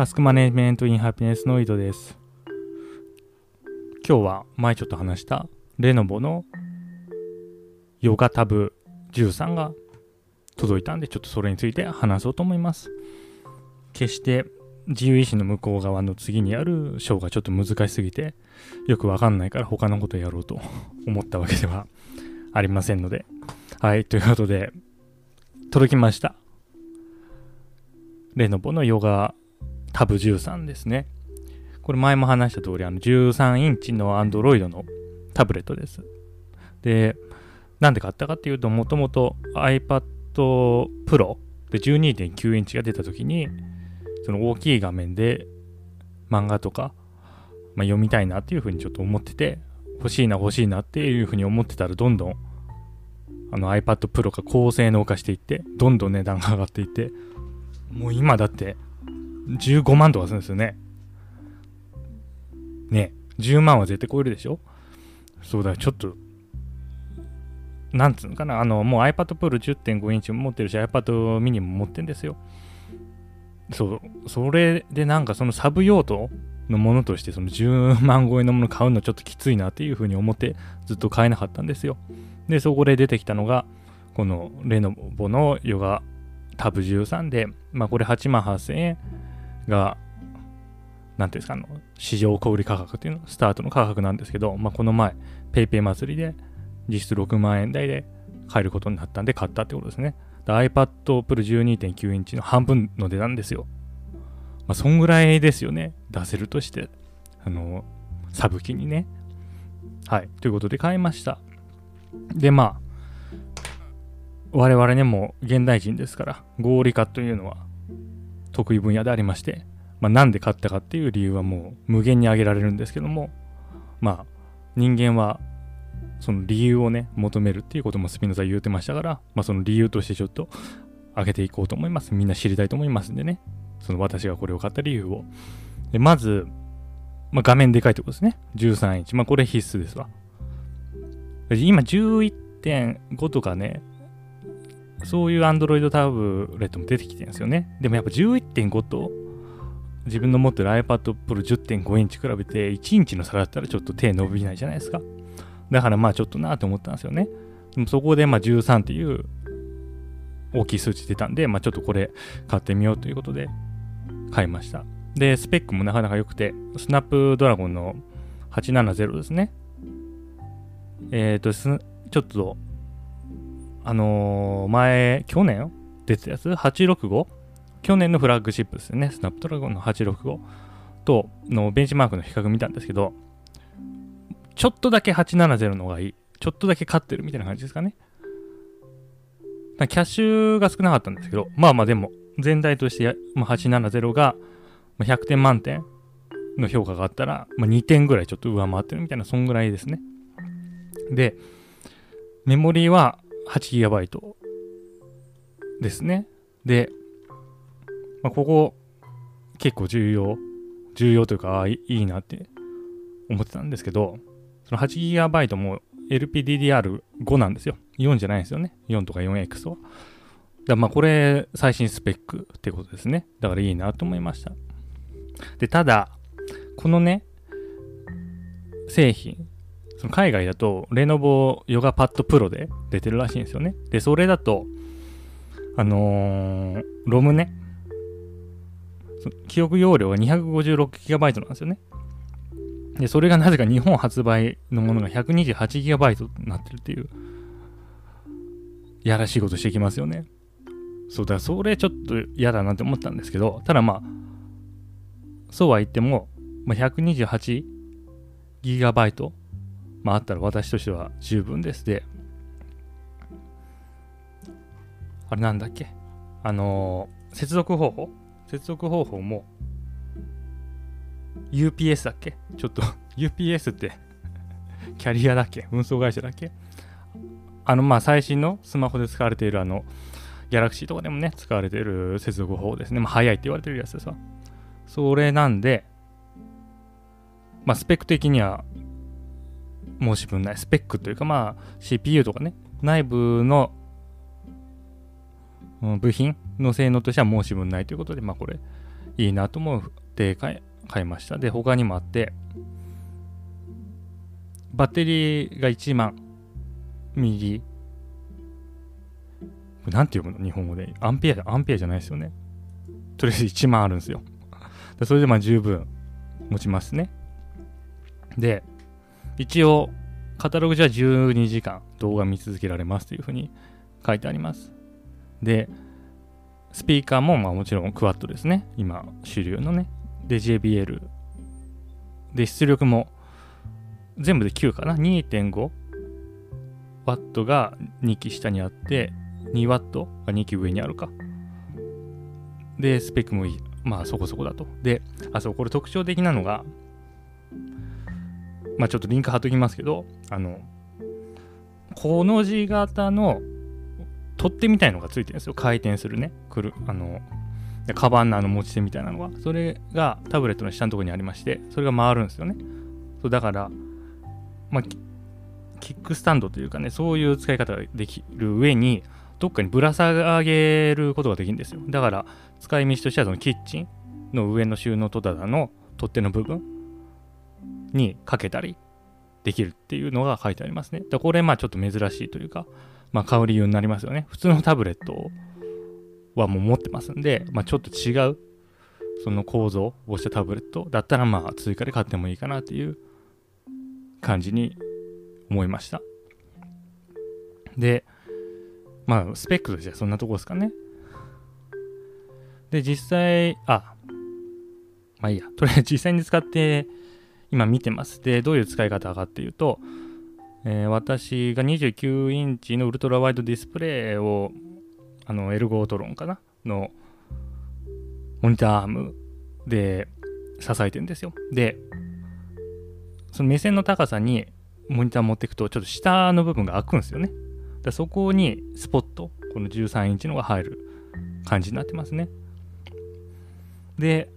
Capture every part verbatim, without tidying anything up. タスクマネジメントインハピネスの井戸です。今日は前ちょっと話したレノボのヨガタブじゅうさんが届いたんで、ちょっとそれについて話そうと思います。決して自由意志の向こう側の次にある章がちょっと難しすぎてよくわかんないから他のことやろうと思ったわけではありませんので、はい、ということで届きました。レノボのヨガタブじゅうさんですね。これ前も話した通り、あのじゅうさんインチの Android のタブレットです。で、なんで買ったかっていうと、もともと iPad Pro で じゅうにてんきゅうインチが出た時に、その大きい画面で漫画とか、まあ、読みたいなっていうふうにちょっと思ってて、欲しいな欲しいなっていうふうに思ってたら、どんどんあの iPad Pro が高性能化していって、どんどん値段が上がっていって、もう今だってじゅうごまんとかするんですよね。ね、じゅうまんは絶対超えるでしょ。そうだ、ちょっとなんつうのかな、あのもう iPad Pro じゅってんごインチも持ってるし、 iPad mini も持ってるんですよ。そう、それでなんかそのサブ用途のものとしてそのじゅうまん超えのもの買うのちょっときついなっていうふうに思ってずっと買えなかったんですよ。で、そこで出てきたのがこのレノボのヨガタブじゅうさんで、まあこれはちまんはっせんえんがなんていうんですか、あの市場小売価格っていうのスタートの価格なんですけど、まあこの前ペイペイ祭りで実質ろくまんえんだいで買えることになったんで買ったってことですね。iPad Pro じゅうにてんきゅうインチの半分の値段ですよ。まあ、そんぐらいですよね。出せるとして。あの、サブ機にね。はい。ということで買いました。で、まあ、我々ね、もう現代人ですから、合理化というのは得意分野でありまして、まあ、なんで買ったかっていう理由はもう無限に挙げられるんですけども、まあ、人間は、その理由をね求めるっていうこともスピノザ言うてましたから、まあ、その理由としてちょっと上げていこうと思います。みんな知りたいと思いますんでね、その私がこれを買った理由を。でまず、まあ、画面でかいってことですね。じゅうさんインチ、まあこれ必須ですわ。今 じゅういってんご とかね、そういう Android タブレットも出てきてるんですよね。でもやっぱ じゅういってんご と自分の持ってる iPad Pro じゅってんごインチ比べていちインチの差だったらちょっと手伸びないじゃないですか。だからまあちょっとなぁと思ったんですよね。でもそこでまあじゅうさんっていう大きい数値出たんで、まあちょっとこれ買ってみようということで買いました。で、スペックもなかなか良くて、Snapdragon のはちななゼロですね。えっと、ちょっと、あのー、前、去年出てたやつ はちろくご? 去年のフラッグシップですよね。Snapdragon のはちろくごとのベンチマークの比較見たんですけど、ちょっとだけはちななゼロの方がいい。ちょっとだけ勝ってるみたいな感じですかね。キャッシュが少なかったんですけど、まあまあでも、全体としてはちななゼロがひゃくてん満点の評価があったら、にてんぐらいちょっと上回ってるみたいな、そんぐらいですね。で、メモリーは はちギガバイト ですね。で、まあ、ここ結構重要、重要というか、いいなって思ってたんですけど、はちギガバイト も エルピーディーディーアールファイブ なんですよ。よんじゃないんですよね。よんとか よんエックス は。だからまあこれ最新スペックってことですね。だからいいなと思いました。で、ただ、このね、製品、その海外だとレノボヨガパッドプロで出てるらしいんですよね。で、それだと、あのー、ロムね、記憶容量が にひゃくごじゅうろくギガバイト なんですよね。で、それがなぜか日本発売のものが ひゃくにじゅうはちギガバイト になってるっていう、やらしいことしてきますよね。そうだ、それちょっと嫌だなって思ったんですけど、ただまあ、そうは言っても、まあ、ひゃくにじゅうはちギガバイト、まあ、あったら私としては十分です。で、あれなんだっけ、あのー、接続方法接続方法も、ユーピーエス だっけ、ちょっとユーピーエス ってキャリアだっけ、運送会社だっけ、あのまあ最新のスマホで使われているあの Galaxy とかでもね使われている接続方法ですね。まあ早いって言われてるやつですわ。それなんでまあスペック的には申し分ないスペックというか、まあ シーピーユー とかね内部の部品の性能としては申し分ないということで、まあこれいいなと思って買いました。で、他にもあって、バッテリーがいちまんミリ。なんて読むの日本語で。アンペア、アンペアじゃないですよね。とりあえずいちまんあるんですよ。それでまあ十分持ちますね。で、一応、カタログじゃじゅうにじかん動画見続けられますというふうに書いてあります。で、スピーカーもまあもちろんクワッドですね。今、主流のね。で、ジェイビーエル。で、出力も全部できゅうかな。にてんごワットがにき下にあって、にワットがにき上にあるか。で、スペックもいい。まあそこそこだと。で、あ、そう、これ特徴的なのが、まあちょっとリンク貼っときますけど、あの、コの字型の取っ手みたいのがついてるんですよ。回転するね。くる、あの、カバンのあの持ち手みたいなのが。それがタブレットの下のところにありまして、それが回るんですよね。そうだから、まあ、キックスタンドというかね、そういう使い方ができる上に、どっかにぶら下げることができるんですよ。だから、使い道としてはそのキッチンの上の収納戸棚の取っ手の部分にかけたりできるっていうのが書いてありますね。で、これまあちょっと珍しいというか、まあ買う理由になりますよね。普通のタブレットはもう持ってますんで、まあちょっと違うその構造をしたタブレットだったらまあ追加で買ってもいいかなっていう感じに思いました。で、まあスペックとしてはそんなところですかね。で、実際、あ、まあいいや、とりあえず実際に使って今見てます。で、どういう使い方かっていうと、えー、私がにじゅうきゅうインチのウルトラワイドディスプレイを、あの、エルゴートロンかなのモニターアームで支えてるんですよ。で、その目線の高さにモニター持っていくと、ちょっと下の部分が開くんですよね。だそこにスポット、このじゅうさんインチのが入る感じになってますね。で、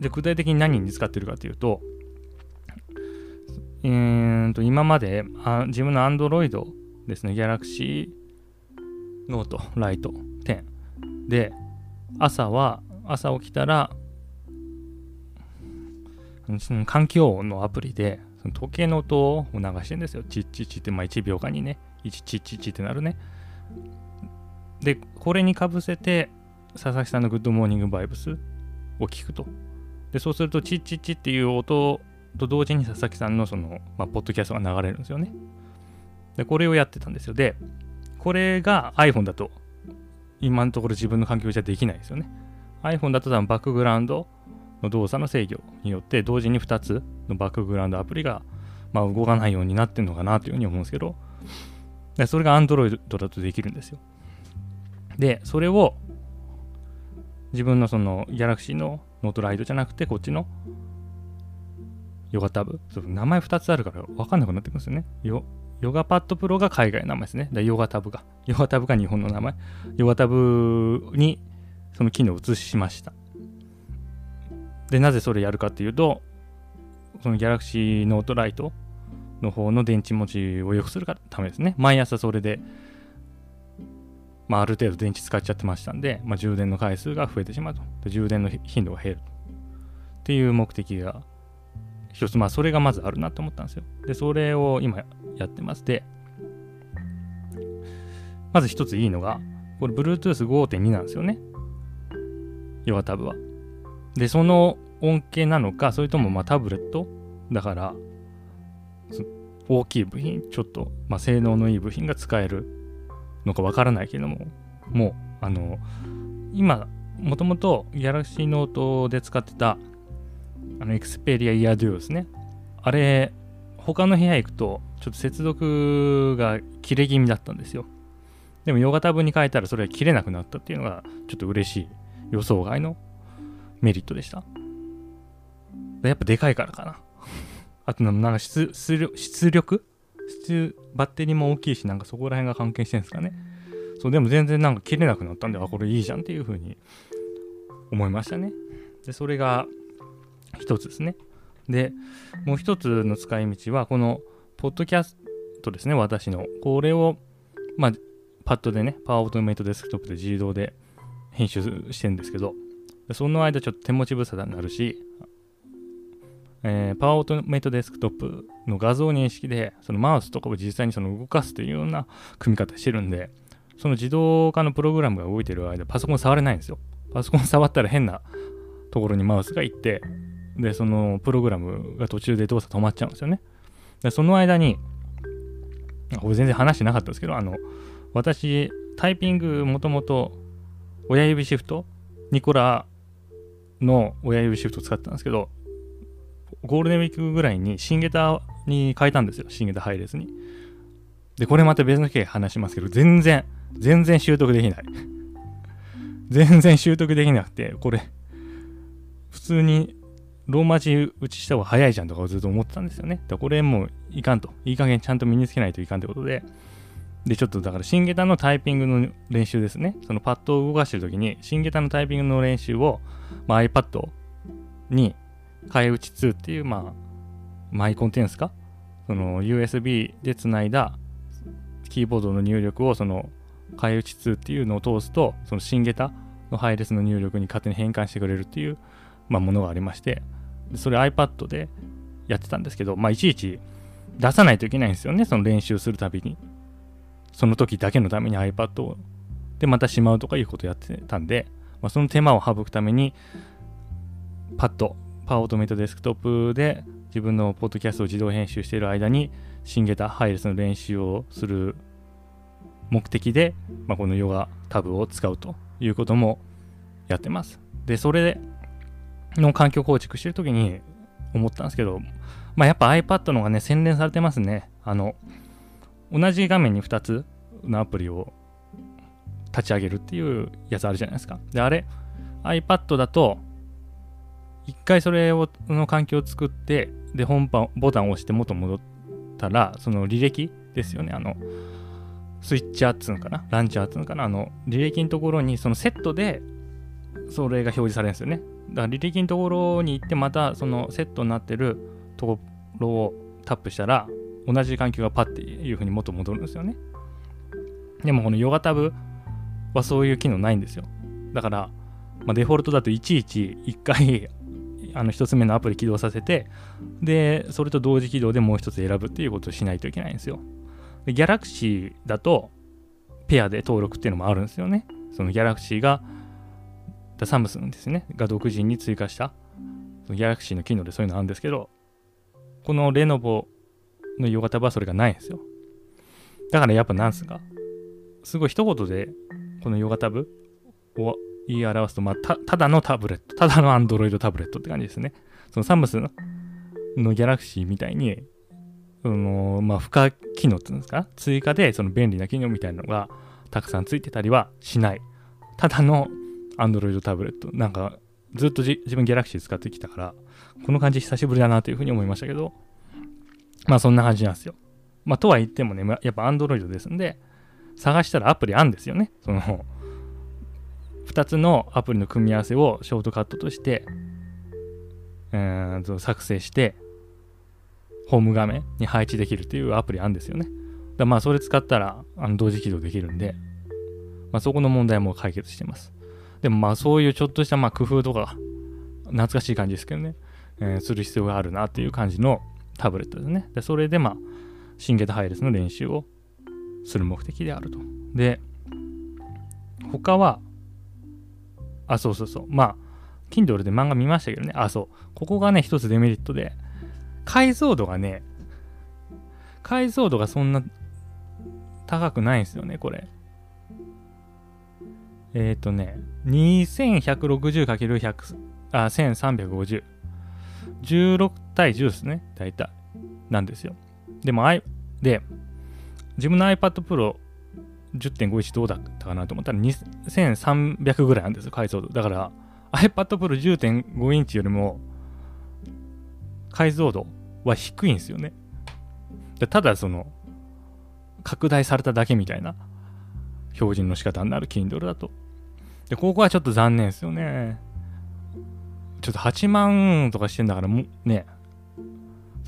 で具体的に何に使ってるかというと、えー、と今まであ自分の Android ですね、Galaxy Note Lite テンで、朝は、朝起きたら、環境音のアプリで、その時計の音を流してるんですよ。チッチッチって、まあ、いちびょうかんにね、チッチッチってなるね。で、これにかぶせて、佐々木さんのグッドモーニングバイブスを聞くと。で、そうすると、チッチッチっていう音と同時に佐々木さんのその、まあ、ポッドキャストが流れるんですよね。で、これをやってたんですよ。で、これが iPhone だと、今のところ自分の環境じゃできないですよね。iPhone だと多分バックグラウンドの動作の制御によって、同時にふたつのバックグラウンドアプリが、まあ、動かないようになってるのかなというふうに思うんですけど、でそれが Android だとできるんですよ。で、それを自分のその Galaxy のノートライトじゃなくて、こっちのヨガタブ。名前ふたつあるから分かんなくなってくるんですよね。ヨ、ヨガパッドプロが海外の名前ですね。だヨガタブが。ヨガタブが日本の名前。ヨガタブにその機能を移しました。で、なぜそれやるかっていうと、その Galaxy ノートライトの方の電池持ちを良くするためですね。毎朝それで、まあ、ある程度電池使っちゃってましたんで、まあ、充電の回数が増えてしまうと。で、充電の頻度が減るっていう目的が一つ、まあ、それがまずあるなと思ったんですよ。で、それを今やってます。で、まず一ついいのが、これ ブルートゥースごてんに なんですよね。ヨガタブは。で、その恩恵なのか、それともまあタブレットだから、大きい部品、ちょっと、まあ、性能のいい部品が使えるのかわからないけども、もうあの今もともと Galaxy Note で使ってたあの Xperia Ear Duo ですね。あれ他の部屋行くとちょっと接続が切れ気味だったんですよ。でもヨガタブに変えたらそれが切れなくなったっていうのがちょっと嬉しい、予想外のメリットでした。やっぱでかいからかな。あとなんか出力、出力バッテリーも大きいし、なんかそこら辺が関係してるんですかね。そう、でも全然なんか切れなくなったんで、あ、これいいじゃんっていう風に思いましたね。で、それが一つですね。で、もう一つの使い道は、このポッドキャストですね、私の。これを、まあ、パッドでね、パワーオートメイトデスクトップで自動で編集してるんですけど、その間ちょっと手持ち無沙汰になるし、えー、パワーオートメイトデスクトップの画像認識でそのマウスとかを実際にその動かすというような組み方してるんで、その自動化のプログラムが動いてる間パソコン触れないんですよ。パソコン触ったら変なところにマウスが行って、でそのプログラムが途中で動作止まっちゃうんですよね。でその間にこれ全然話してなかったんですけど、あの私タイピングもともと親指シフト、ニコラの親指シフト使ってたんですけど、ゴールデンウィークぐらいに新ゲタに変えたんですよ。新ゲタ配列に。でこれまた別の機会話しますけど、全然全然習得できない全然習得できなくて、これ普通にローマ字打ちした方が早いじゃんとかをずっと思ってたんですよね。だからこれもういかんと、いい加減ちゃんと身につけないといかんということで、でちょっとだから新ゲタのタイピングの練習ですね、そのパッドを動かしてるときに新ゲタのタイピングの練習を、まあ、iPad に替え打ちツーっていう、まあ、マイコンテンツかその ユーエスビー でつないだキーボードの入力をその替え打ちツーっていうのを通すと、その新ゲタの配列の入力に勝手に変換してくれるっていう、まあ、ものがありまして、それ iPad でやってたんですけど、まあ、いちいち出さないといけないんですよね、その練習するたびに。その時だけのために iPad をでまたしまうとかいうことやってたんで、まあ、その手間を省くためにパッドパワーオートメイトデスクトップで自分のポッドキャストを自動編集している間に新ゲタ配列の練習をする目的で、まあ、このヨガタブを使うということもやってます。でそれの環境構築してる時に思ったんですけど、まあ、やっぱ iPad のがね洗練されてますね。あの同じ画面にふたつのアプリを立ち上げるっていうやつあるじゃないですか。であれ iPad だといっかいそれをの環境を作って、で本番ボタンを押して元戻ったらその履歴ですよね、あのスイッチャーっつうのかな、ランチャーっつうのかな、あの履歴のところにそのセットでそれが表示されるんですよね。だから履歴のところに行ってまたそのセットになってるところをタップしたら同じ環境がパッっていう風に元戻るんですよね。でもこのヨガタブはそういう機能ないんですよ。だから、まあ、デフォルトだといちいちいっかいあのひとつめのアプリ起動させて、でそれと同時起動でもうひとつ選ぶっていうことをしないといけないんですよ。でギャラクシーだとペアで登録っていうのもあるんですよね。そのギャラクシーがサムスンですねが独自に追加したギャラクシーの機能でそういうのあるんですけど、このレノボのヨガタブはそれがないんですよ。だからやっぱなんすかすごい一言でこのヨガタブを言い表すと、まあ、た, ただのタブレットただのアンドロイドタブレットって感じですね。そのサムスンのギャラクシーみたいにそのまあ付加機能っていうんですか、追加でその便利な機能みたいなのがたくさんついてたりはしない、ただのアンドロイドタブレット。なんかずっとじ自分ギャラクシー使ってきたからこの感じ久しぶりだなというふうに思いましたけど、まあそんな感じなんですよ。まあとは言ってもね、やっぱ Android ですんで、探したらアプリあるんですよね。そのふたつのアプリの組み合わせをショートカットとして、えー、と作成して、ホーム画面に配置できるっていうアプリあるんですよね。だまあそれ使ったらあの同時起動できるんで、まあそこの問題も解決してます。でもまあそういうちょっとしたまあ工夫とか、懐かしい感じですけどね、えー、する必要があるなっていう感じのタブレットですね。でそれでまあ新ゲタ配列の練習をする目的であると。で他はあそうそうそうまあ Kindle で漫画見ましたけどね。あそうここがね一つデメリットで、解像度がね解像度がそんな高くないんですよねこれ。えっ、ー、とね にせんひゃくろくじゅう×ひゃく あせんさんびゃくごじゅう じゅうろくたいじゅうですね大体なんですよ。でもで自分の iPad Pro じゅってんご インチどうだったかなと思ったらにせんさんびゃくぐらいなんですよ解像度。だから iPad Pro じゅってんご インチよりも解像度は低いんですよね。でただその拡大されただけみたいな表示の仕方になる Kindle だと。でここはちょっと残念ですよね。ちょっとはちまんとかしてんだからもね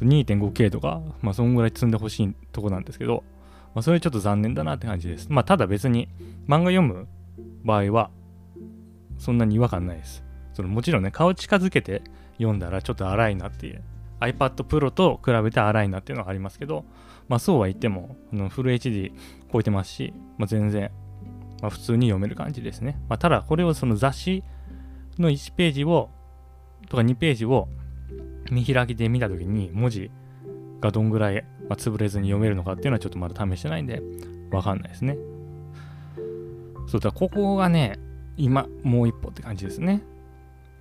にてんごケー とかまあそんぐらい積んでほしいとこなんですけど、まあそれちょっと残念だなって感じです。まあただ別に漫画読む場合はそんなに違和感ないです。そのもちろんね、顔近づけて読んだらちょっと荒いなっていう、 iPad Pro と比べて荒いなっていうのがありますけど、まあそうは言ってもあのフル エイチディー 超えてますし、まあ、全然、まあ、普通に読める感じですね。まあ、ただこれをその雑誌のいちページをとかにページを見開きで見たときに文字がどんぐらい潰れずに読めるのかっていうのはちょっとまだ試してないんでわかんないですね。そうだ、ここがね今もう一歩って感じですね。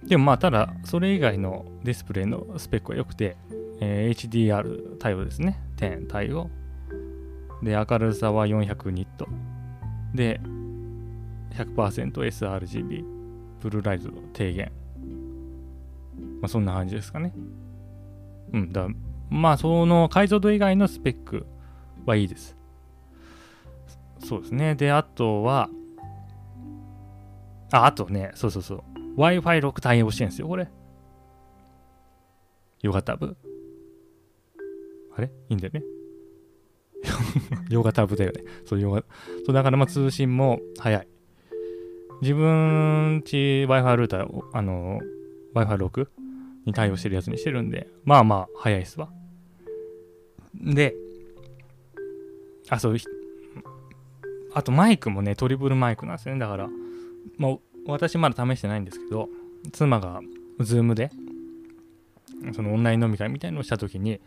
でもまあただそれ以外のディスプレイのスペックは良くて、えー、エイチディーアール 対応ですね、じゅう対応で明るさはよんひゃくニットで ひゃくパーセントエスアールジービー ブルーライト低減、まあ、そんな感じですかね。うんだまあその解像度以外のスペックはいいです。そうですね。であとはああとねそうそうそう ワイファイシックス 対応してるんですよこれ。ヨガタブあれいいんだよねヨガタブだよね。そうヨガそうだからまあ通信も早い。自分ち Wi-Fi ルーターあの ワイファイシックス に対応してるやつにしてるんで、まあまあ早いっすわ。であそうあとマイクもねトリプルマイクなんですね。だからまあ私まだ試してないんですけど、妻が Zoom でそのオンライン飲み会みたいのをしたときに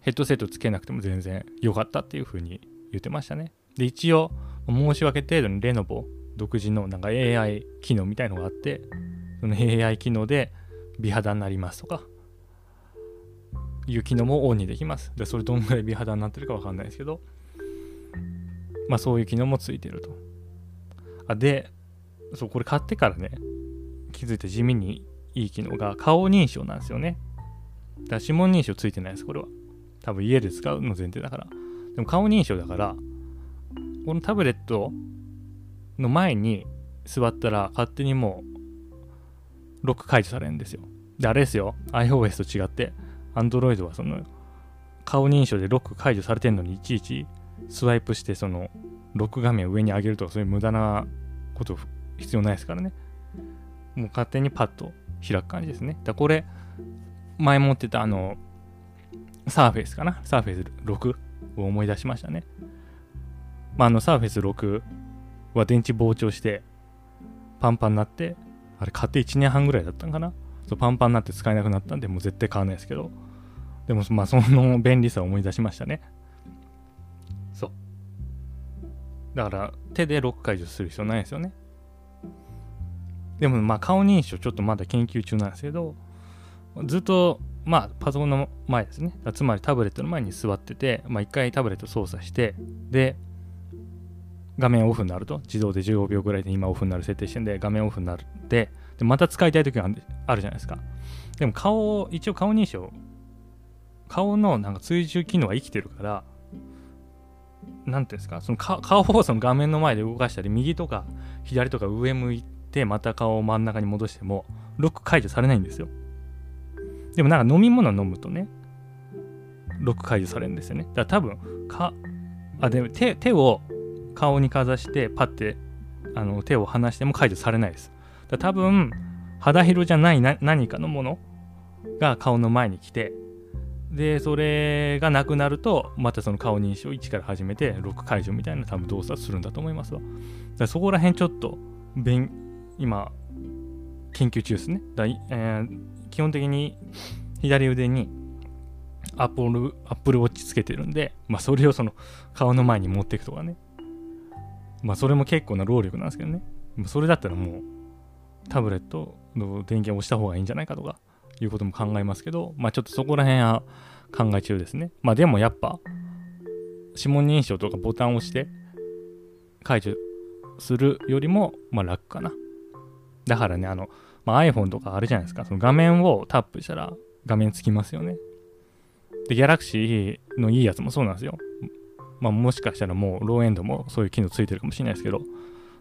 ヘッドセットつけなくても全然良かったっていう風に言ってましたね。で一応申し訳程度にレノボ独自のなんか エーアイ 機能みたいのがあって、その エーアイ 機能で美肌になりますとかいう機能もオンにできます。でそれどんぐらい美肌になってるかわかんないですけど、まあそういう機能もついてると。あでそうこれ買ってからね気づいて地味にいい機能が顔認証なんですよね。だから指紋認証ついてないですこれは。多分家で使うの前提だから。でも顔認証だからこのタブレットの前に座ったら勝手にもうロック解除されるんですよ。であれですよ iOS と違って Android はその顔認証でロック解除されてんのにいちいちスワイプしてそのロック画面を上に上げるとかそういう無駄なこと必要ないですからね。もう勝手にパッと開く感じですね。だこれ前持ってたあのサーフェイスかな、サーフェイスろくを思い出しましたね。まああのサーフェイスろくは電池膨張してパンパンになって、あれ買っていちねんはんぐらいだったんかな、そうパンパンになって使えなくなったんでもう絶対買わないですけど、でもまあその便利さを思い出しましたね。そうだから手でロック解除する必要ないですよね。でもまあ顔認証ちょっとまだ研究中なんですけど、ずっとまあパソコンの前ですね、つまりタブレットの前に座ってて、まあ一回タブレット操作してで画面オフになると自動でじゅうごびょうぐらいで今オフになる設定してんで画面オフになるで、でまた使いたい時があるじゃないですか。でも顔一応顔認証顔のなんか追従機能は生きてるから、なんていうんですかそのか顔をその画面の前で動かしたり右とか左とか上向いてでまた顔を真ん中に戻してもロック解除されないんですよ。でもなんか飲み物飲むとねロック解除されるんですよね。だから多分かあでも 手, 手を顔にかざしてパッてあの手を離しても解除されないです。だ多分肌色じゃないな何かのものが顔の前に来て、でそれがなくなるとまたその顔認証いちから始めてロック解除みたいな多分動作するんだと思いますわ。だからそこら辺ちょっと便今研究中ですね。だい、えー、基本的に左腕にアップル、アップルウォッチつけてるんで、まあ、それをその顔の前に持っていくとかね、まあ、それも結構な労力なんですけどね。それだったらもうタブレットの電源を押した方がいいんじゃないかとかいうことも考えますけど、まあ、ちょっとそこら辺は考え中ですね。まあ、でもやっぱ指紋認証とかボタンを押して解除するよりもまあ楽かな。だからね、あの、まあ、iPhone とかあるじゃないですか。その画面をタップしたら画面つきますよね。で、Galaxy のいいやつもそうなんですよ。まあ、もしかしたらもうローエンドもそういう機能ついてるかもしれないですけど、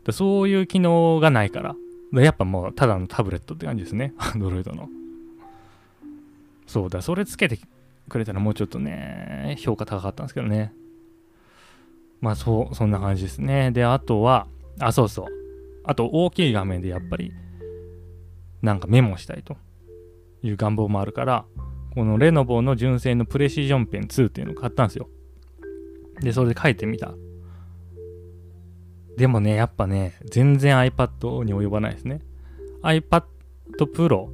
でそういう機能がないから、でやっぱもうただのタブレットって感じですね。Android の。そうだ、それつけてくれたらもうちょっとね、評価高かったんですけどね。まあ、そう、そんな感じですね。で、あとは、あ、そうそう。あと大きい画面でやっぱりなんかメモしたいという願望もあるから、このレノボの純正のプレシジョンペンツーっていうのを買ったんですよ。で、それで書いてみた。でもね、やっぱね、全然 iPad に及ばないですね。iPad Pro、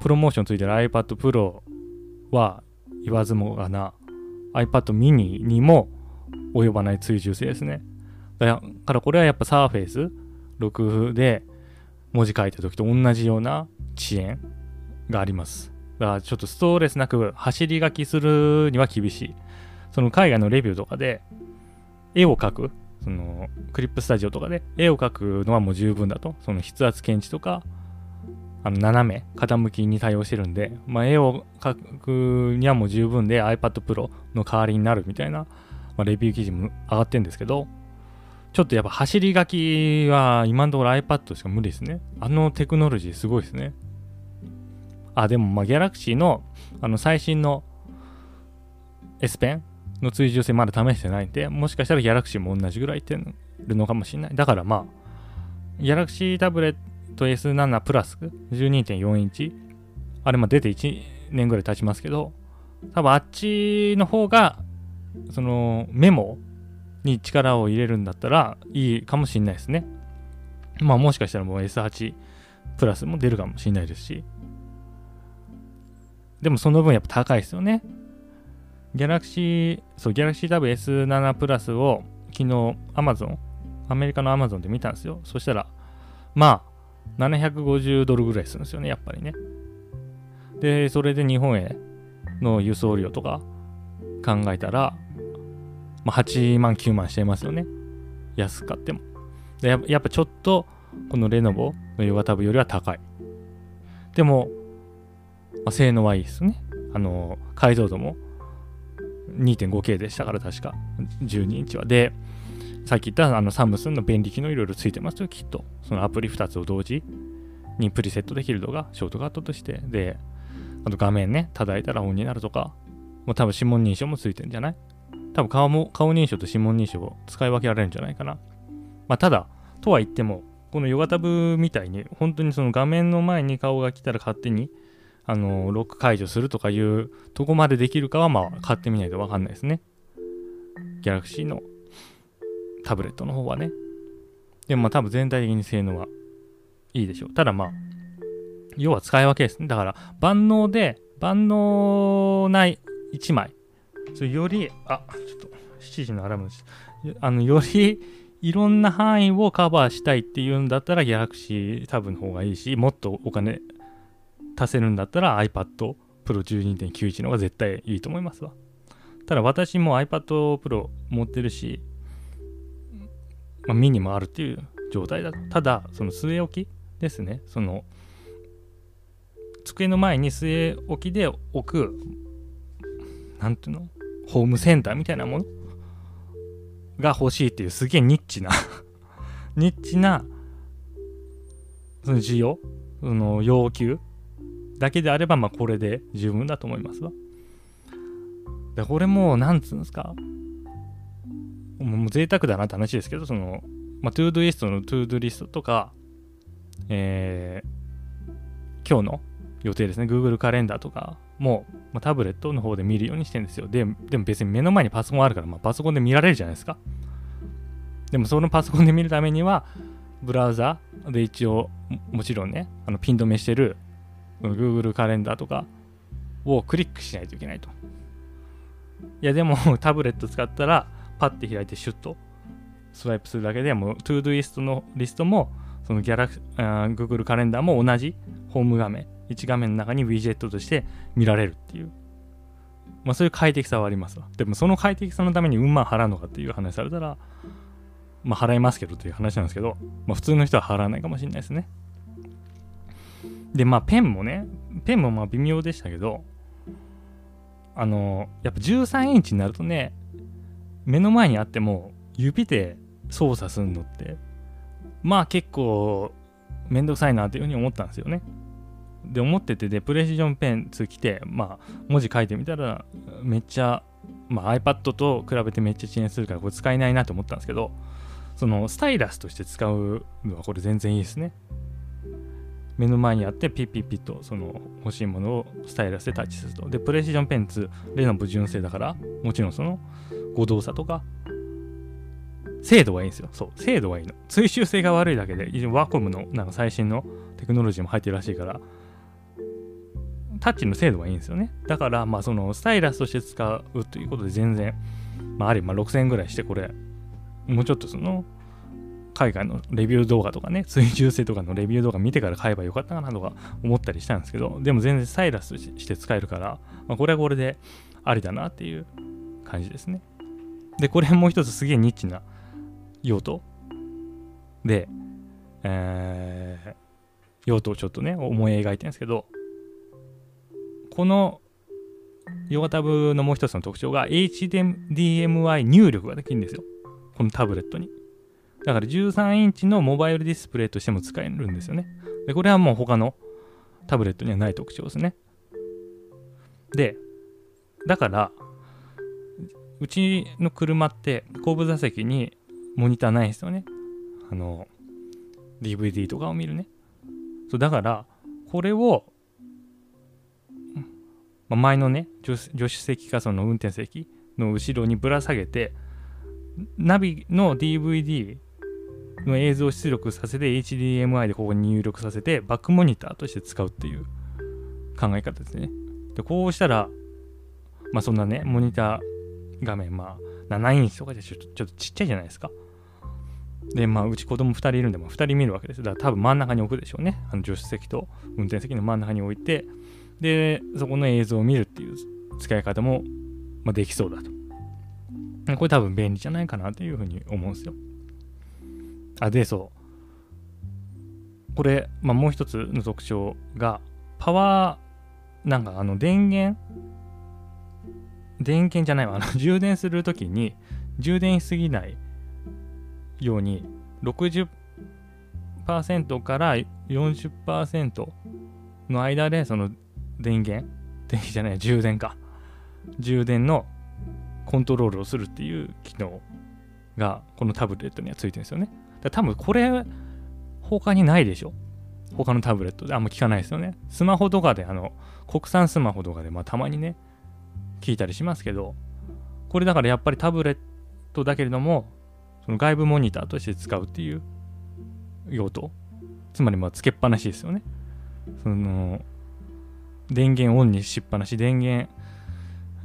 プロモーションついてる iPad Pro は言わずもがな、iPad mini にも及ばない追従性ですね。だからこれはやっぱ Surface ろくで文字書いた時と同じような遅延があります。だからちょっとストレスなく走り書きするには厳しい。その海外のレビューとかで絵を描く、そのクリップスタジオとかで絵を描くのはもう十分だと。その筆圧検知とか、あの斜め傾きに対応してるんで、まあ、絵を描くにはもう十分で iPad Pro の代わりになるみたいな、まあ、レビュー記事も上がってるんですけど、ちょっとやっぱ走り書きは今のところ iPad しか無理ですね。あのテクノロジーすごいですね。あ、でもまあ Galaxy の、 あの最新の S ペンの追従性まだ試してないんで、もしかしたら Galaxy も同じぐらいいってるのかもしれない。だからまあ Galaxy タブレット エスセブン プラス じゅうにてんよん インチ、あれまあ出ていちねんぐらい経ちますけど、多分あっちの方がそのメモに力を入れるんだったらいいかもしれないですね。まあもしかしたらもう エスエイト プラスも出るかもしれないですし、でもその分やっぱ高いですよね。ギャラクシー、そう、ギャラクシータブ エスセブン プラスを昨日アマゾン、アメリカのアマゾンで見たんですよ。そしたら、まあ、ななひゃくごじゅうドルぐらいするんですよね、やっぱりね。で、それで日本への輸送料とか考えたら、まあ、はちまんきゅうまんしちゃいますよね。安く買っても。で、や、やっぱちょっと、このレノボのヨガタブよりは高い。でも、まあ、性能はいいですね。あの、解像度もにてんごケー でしたから、確かじゅうにインチは。で、さっき言ったあのサムスンの便利機能いろいろついてますよ、きっと。そのアプリふたつを同時にプリセットできるのがショートカットとして。で、あと画面ね、叩いたらオンになるとか、もう多分指紋認証もついてるんじゃない？多分顔も、顔認証と指紋認証を使い分けられるんじゃないかな。まあ、ただ、とは言っても、このヨガタブみたいに、本当にその画面の前に顔が来たら勝手に、あのロック解除するとかいうとこまでできるかは、まあ買ってみないと分かんないですね。ギャラクシーのタブレットの方はね。でもまあ多分全体的に性能はいいでしょう。ただまあ、要は使い分けですね。だから万能で、万能ないいちまい。それより、あ、ちょっとしちじのアラームです。あの、よりいろんな範囲をカバーしたいっていうんだったらギャラクシータブの方がいいし、もっとお金、足せるんだったら iPad Pro じゅうにてんきゅうインチの方が絶対いいと思いますわ。ただ私も iPad Pro 持ってるし、まあ、ミニもあるっていう状態だと。ただその据え置きですね。その机の前に据え置きで置く、なんていうの、ホームセンターみたいなものが欲しいっていう、すげえニッチなニッチなその需要、その要求だけであれば、まあこれで十分だと思いますわ。で、これもうなんつうんですか、もう贅沢だなって話ですけど、その、まあ、トゥードゥイストのトゥードゥリストとか、えー、今日の予定ですね、Google カレンダーとかも、まあ、タブレットの方で見るようにしてるんですよ。で、でも別に目の前にパソコンあるから、まあ、パソコンで見られるじゃないですか。でもそのパソコンで見るためには、ブラウザで一応、もちろんね、あのピン止めしてるGoogle カレンダーとかをクリックしないといけないと。いやでもタブレット使ったらパッて開いてシュッとスワイプするだけでもう To-Do リストのリストもそのギャラク、Google カレンダーも同じホーム画面いち画面の中にウィジェットとして見られるっていう、まあそういう快適さはありますわ。でもその快適さのためにうんまん払うのかっていう話されたら、まあ払いますけどという話なんですけど、まあ普通の人は払わないかもしれないですね。でまあペンもね、ペンもまあ微妙でしたけど、あのやっぱじゅうさんインチになるとね、目の前にあっても指で操作するのってまあ結構めんどくさいなというふうに思ったんですよね。で思ってて、でプレシジョンペンツー来て、まあ文字書いてみたらめっちゃ、まあ、iPad と比べてめっちゃ遅延するからこれ使えないなと思ったんですけど、そのスタイラスとして使うのはこれ全然いいですね。目の前にあってピッピッピッとその欲しいものをスタイラスでタッチすると。でプレシジョンペンツ、レノブ純正だからもちろんその誤動作とか精度はいいんですよ。そう、精度はいいの。追収性が悪いだけで、Wacomのなんか最新のテクノロジーも入ってるらしいからタッチの精度はいいんですよね。だからまあそのスタイラスとして使うということで全然、まあ、あれ、まあ、ろくせんえんぐらいして、これもうちょっとその海外のレビュー動画とかね、追従性とかのレビュー動画見てから買えばよかったかなとか思ったりしたんですけど、でも全然スタイラスとして使えるから、まあ、これはこれでありだなっていう感じですね。でこれもう一つすげえニッチな用途で、えー、用途をちょっとね思い描いてるんですけど、このヨガタブのもう一つの特徴が エイチディーエムアイ 入力ができるんですよ、このタブレットに。だからじゅうさんインチのモバイルディスプレイとしても使えるんですよね。でこれはもう他のタブレットにはない特徴ですね。でだからうちの車って後部座席にモニターないんですよね、あの ディーブイディー とかを見るね。そうだからこれを前のね助手席かその運転席の後ろにぶら下げて、ナビの ディーブイディー の映像を出力させて エイチディーエムアイ でここに入力させてバックモニターとして使うっていう考え方ですね。でこうしたらまあそんなねモニター画面まあななインチとかじゃちょっとちょっとちっちゃいじゃないですか。でまあうち子供ふたりいるんで、まあふたり見るわけです。だから多分真ん中に置くでしょうね、あの助手席と運転席の真ん中に置いて、でそこの映像を見るっていう使い方も、まあ、できそうだと。これ多分便利じゃないかなというふうに思うんですよ。あでそうこれ、まあ、もう一つの特徴がパワーなんかあの電源電源じゃないわあの充電するときに充電しすぎないように ろくじゅっパーセント から よんじゅっパーセントの間でその電源電気じゃない充電か充電のコントロールをするっていう機能がこのタブレットにはついてるんですよね。だ多分これ他にないでしょ、他のタブレットであんま聞かないですよね。スマホとかであの国産スマホとかでまあたまにね聞いたりしますけど、これだからやっぱりタブレットだけれどもその外部モニターとして使うっていう用途、つまりまあつけっぱなしですよね。その電源オンにしっぱなし、電源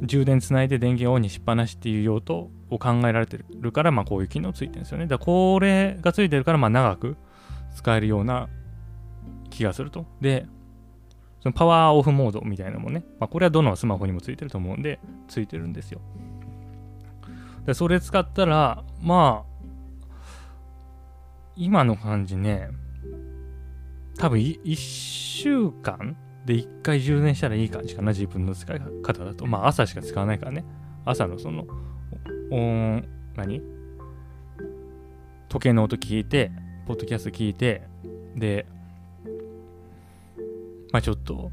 充電つないで電源オンにしっぱなしっていう用途を考えられてるから、まあこういう機能ついてるんですよね。だからこれがついてるからまあ長く使えるような気がすると。でそのパワーオフモードみたいなのもね、まあ、これはどのスマホにもついてると思うんでついてるんですよ。でそれ使ったらまあ今の感じね多分いっしゅうかんでいっかい充電したらいい感じかな、自分の使い方だと。まあ朝しか使わないからね、朝のその音何時計の音聞いてポッドキャスト聞いて、でまあちょっと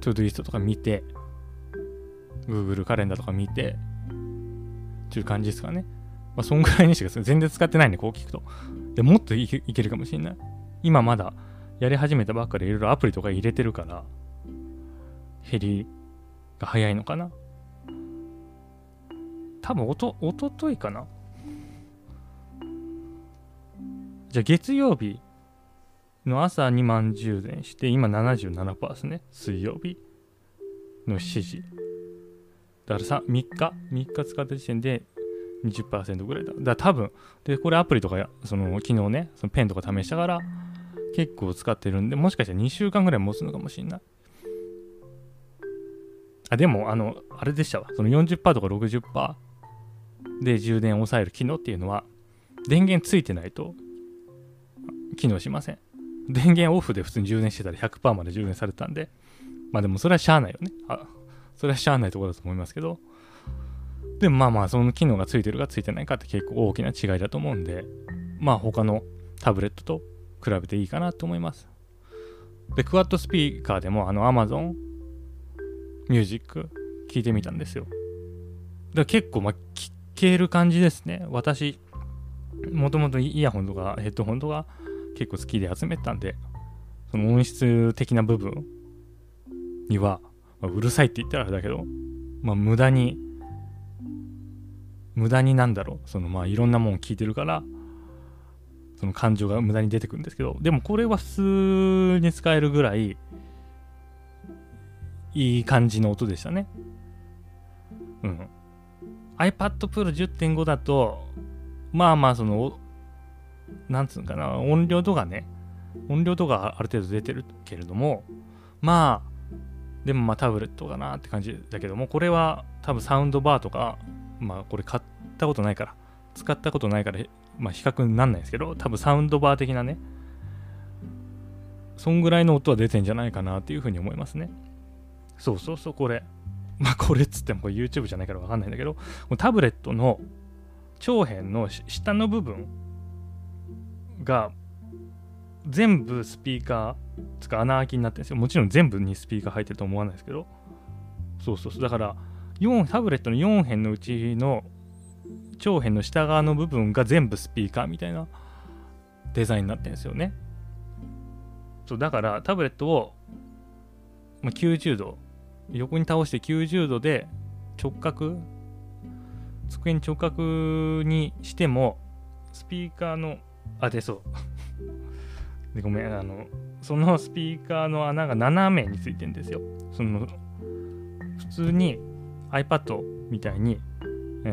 トゥードゥリストとか見て Google カレンダーとか見てっていう感じですかね。まあそんぐらいにしか全然使ってないんで、こう聞くとでもっといけ、いけるかもしれない。今まだやり始めたばっかりいろいろアプリとか入れてるから減りが早いのかな。多分おとおとといかな、じゃあ月曜日の朝にまん充電して今 ななじゅうななパーセント ですね、水曜日のしちじだからさん、みっか使った時点で にじゅっパーセント ぐらいだ。だから多分でこれアプリとかその昨日ねそのペンとか試したから結構使ってるんで、もしかしたらにしゅうかんぐらい持つのかもしれない。あ、でも、あの、あれでしたわ。その よんじゅっパーセント とか ろくじゅっパーセント で充電を抑える機能っていうのは、電源ついてないと機能しません。電源オフで普通に充電してたら ひゃくパーセント まで充電されたんで、まあでもそれはしゃあないよね。あ、それはしゃあないところだと思いますけど、でもまあまあ、その機能がついてるかついてないかって結構大きな違いだと思うんで、まあ他のタブレットと比べていいかなと思います。で、クワッドスピーカーでもあの Amazon ミュージック聞いてみたんですよ。で、結構まあ聞ける感じですね。私もともとイヤホンとかヘッドホンとか結構好きで集めてたんで、その音質的な部分には、まあ、うるさいって言ったらあれだけど、まあ無駄に無駄になんだろう、そのまあいろんなもん聞いてるからその感情が無駄に出てくるんですけど、でもこれは普通に使えるぐらいいい感じの音でしたね。うん。iPad Pro じゅってんご だとまあまあそのなんつうのかな、音量とかね、音量とかある程度出てるけれども、まあでもまあタブレットかなって感じだけども、これは多分サウンドバーとか、まあこれ買ったことないから使ったことないからまあ比較になんないんですけど、多分サウンドバー的なね、そんぐらいの音は出てんじゃないかなっていうふうに思いますね。そうそうそう、これまあこれっつってもこれ YouTube じゃないから分かんないんだけど、タブレットの長辺の下の部分が全部スピーカーつか穴開きになってるんですよ。もちろん全部にスピーカー入ってると思わないですけど、そうそうそう、だからよんタブレットのよん辺のうちの長辺の下側の部分が全部スピーカーみたいなデザインになってるんですよね。そうだからタブレットをきゅうじゅうど横に倒してきゅうじゅうどで直角、机に直角にしてもスピーカーのあ出そうでごめん、あのそのスピーカーの穴が斜めについてるんですよ。その普通に iPad みたいに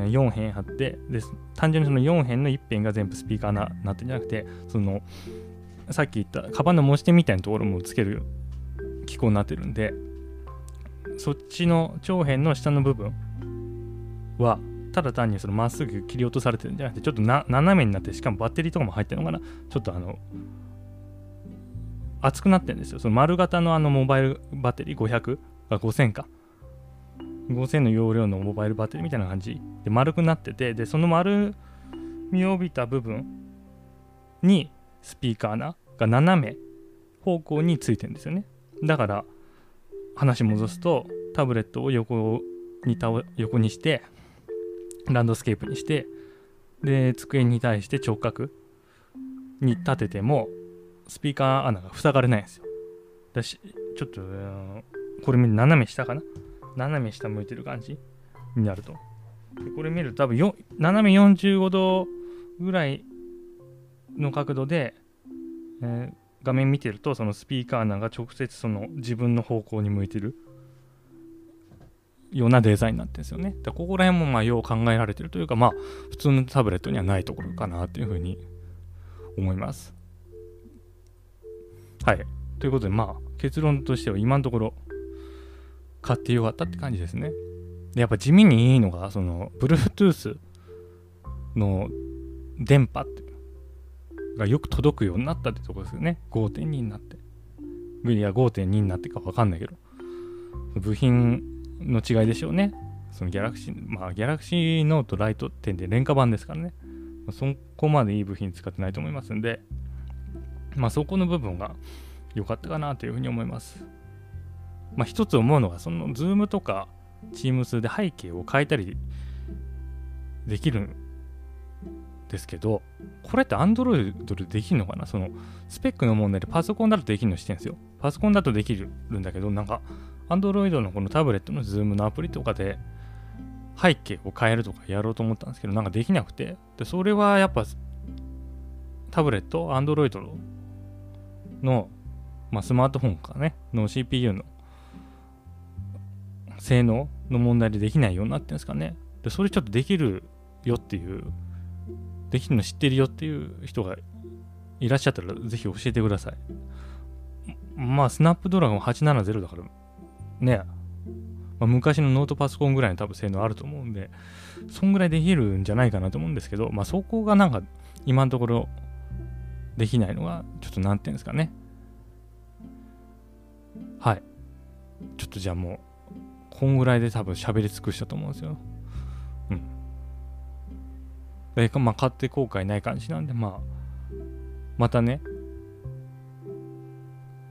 よん辺貼って、で単純にそのよん辺のいち辺が全部スピーカーななってんじゃなくて、そのさっき言ったカバンの持ち手みたいなところもつける機構になってるんで、そっちの長辺の下の部分はただ単にそのまっすぐ切り落とされてるんじゃなくて、ちょっとな斜めになって、しかもバッテリーとかも入ってるのかな、ちょっとあの厚くなってるんですよ。その丸型のあのモバイルバッテリーごひゃくがごせんかごせんの容量のモバイルバッテリーみたいな感じで丸くなってて、でその丸みを帯びた部分にスピーカー穴が斜め方向についてるんですよね。だから話戻すと、タブレットを横に倒横にしてランドスケープにして、で机に対して直角に立ててもスピーカー穴が塞がれないんですよ。だしちょっとこれ見る斜め下かな、斜め下向いてる感じになると、でこれ見ると多分よ斜めよんじゅうごどぐらいの角度で、えー、画面見てるとそのスピーカー穴が直接その自分の方向に向いてるようなデザインになってるんですよね。だここら辺もまあよう考えられてるというか、まあ普通のタブレットにはないところかなというふうに思います。はい、ということでまあ結論としては今のところ買ってよかったって感じですね。でやっぱ地味にいいのがその Bluetooth の電波ってがよく届くようになったってとこですよね。 ごてんに になって、いや ごてんに になってか分かんないけど、部品の違いでしょうね。そのギャラクシー、まあギャラクシーノートライトじゅうで廉価版ですからね、そこまでいい部品使ってないと思いますんで、まあそこの部分が良かったかなというふうに思います。まあ一つ思うのが、その Zoom とか Teams で背景を変えたりできるんですけど、これって Android でできるのかな、そのスペックの問題でパソコンだとできるのしてるんですよ。パソコンだとできるんだけど、なんか Android のこのタブレットの Zoom のアプリとかで背景を変えるとかやろうと思ったんですけど、なんかできなくて、でそれはやっぱタブレット Android の、まあ、スマートフォンかねの シーピーユー の性能の問題でできないようになってるんですかね。でそれちょっとできるよっていう、できるの知ってるよっていう人がいらっしゃったらぜひ教えてください。まあスナップドラゴンはちななゼロだからね、まあ、昔のノートパソコンぐらいの多分性能あると思うんで、そんぐらいできるんじゃないかなと思うんですけど、まあそこがなんか今のところできないのがちょっとなんていうんですかね。はい、ちょっとじゃあもうこんぐらいで多分喋り尽くしたと思うんですよ。うん。で、まあ買って後悔ない感じなんで、まあ、またね、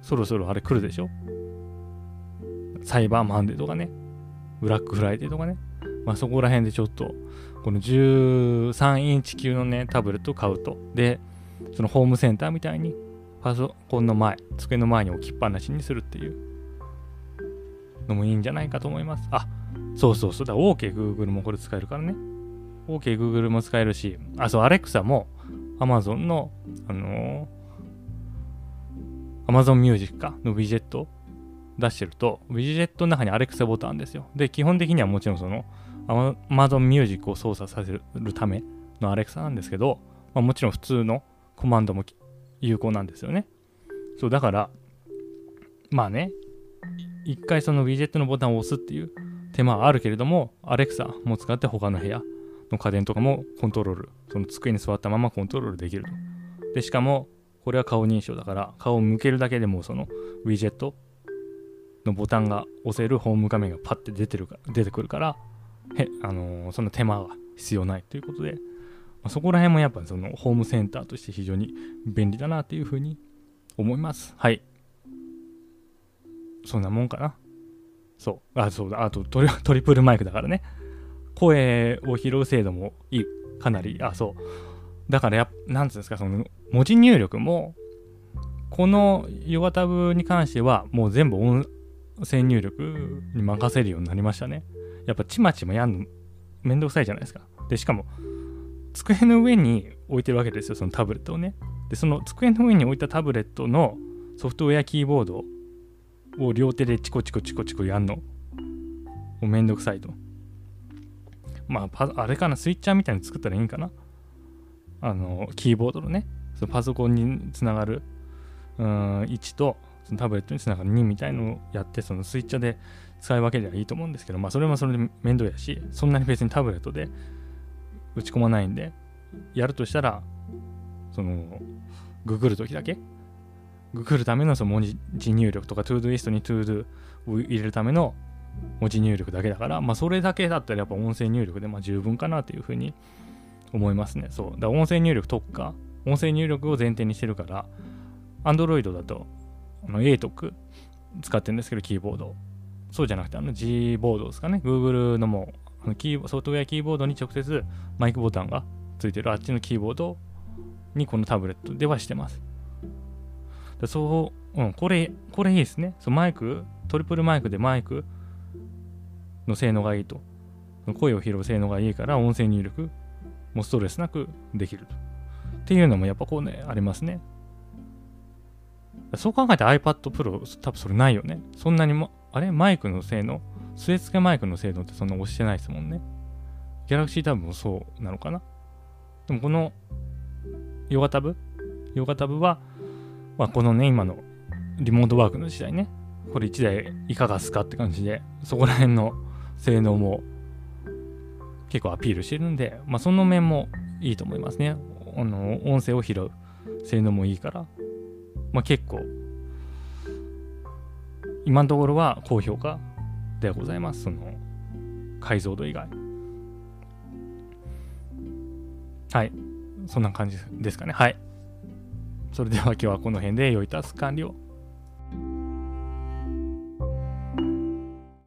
そろそろあれ来るでしょ？サイバーマンデーとかね、ブラックフライデーとかね、まあそこら辺でちょっと、このじゅうさんインチ級のね、タブレットを買うと、で、そのホームセンターみたいにパソコンの前、机の前に置きっぱなしにするっていうのもいいんじゃないかと思います。あ、そうそうそうだ、 OK Google もこれ使えるからね。 OK Google も使えるし、あ、そう、Alexa も Amazon のあのー、Amazon Music かのウィジェット出してると、ウィジェットの中に Alexa ボタンですよ。で、基本的にはもちろんその Amazon Music を操作させるための Alexa なんですけど、まあ、もちろん普通のコマンドも有効なんですよね。そうだからまあね、一回そのウィジェットのボタンを押すっていう手間はあるけれども、 Alexa も使って他の部屋の家電とかもコントロール、その机に座ったままコントロールできると。でしかもこれは顔認証だから、顔を向けるだけでもそのウィジェットのボタンが押せるホーム画面がパッて出てるか出てくるから、へあのー、その手間が必要ないということで、まあ、そこら辺もやっぱそのホームセンターとして非常に便利だなというふうに思います。はい。そんなもんかな。そう。あ、そうだ。あとトリ、トリプルマイクだからね。声を拾う精度もいい。かなり。あ、そう。だからや、なんつうんですか、その文字入力も、このヨガタブに関してはもう全部音声入力に任せるようになりましたね。やっぱちまちまやんのめんどくさいじゃないですか。で、しかも、机の上に置いてるわけですよ、そのタブレットをね。で、その机の上に置いたタブレットのソフトウェアキーボードを両手でチコチコチコチコやんのもめんどくさいと。まあ、あれかな、スイッチャーみたいに作ったらいいんかな。あの、キーボードのね、そのパソコンにつながるうーんいちと、そのタブレットにつながるにみたいのをやって、そのスイッチャーで使い分ければいいと思うんですけど、まあ、それもそれで面倒やし、そんなに別にタブレットで打ち込まないんで、やるとしたらそのググるときだけ、ググるため の, その文字入力とか、トゥードゥイストにトゥードゥを入れるための文字入力だけだから、まあそれだけだったらやっぱ音声入力でまあ十分かなというふうに思いますね。そうだから音声入力特化、音声入力を前提にしてるから、 Android だとあの エートック 使ってるんですけど、キーボードそうじゃなくてあの G ボードですかね、 Google のもキーソフトウェアキーボードに直接マイクボタンがついてるあっちのキーボードにこのタブレットではしてます。だそう、うん、これ、これいいですね。そうマイク、トリプルマイクでマイクの性能がいいと。声を拾う性能がいいから音声入力もストレスなくできると。っていうのもやっぱこうね、ありますね。そう考えて iPad Pro 多分それないよね。そんなにも、あれマイクの性能据え付けマイクの精度ってそんな押してないですもんね。ギャラクシータブもそうなのかな。でもこのヨガタブ、ヨガタブは、まあ、このね、今のリモートワークの時代ね、これいちだいいかがすかって感じで、そこら辺の性能も結構アピールしてるんで、まあその面もいいと思いますね。あの音声を拾う性能もいいから、まあ結構、今のところは高評価でございます。その解像度以外、はい、そんな感じですかね。はい、それでは今日はこの辺で良いタスク完了。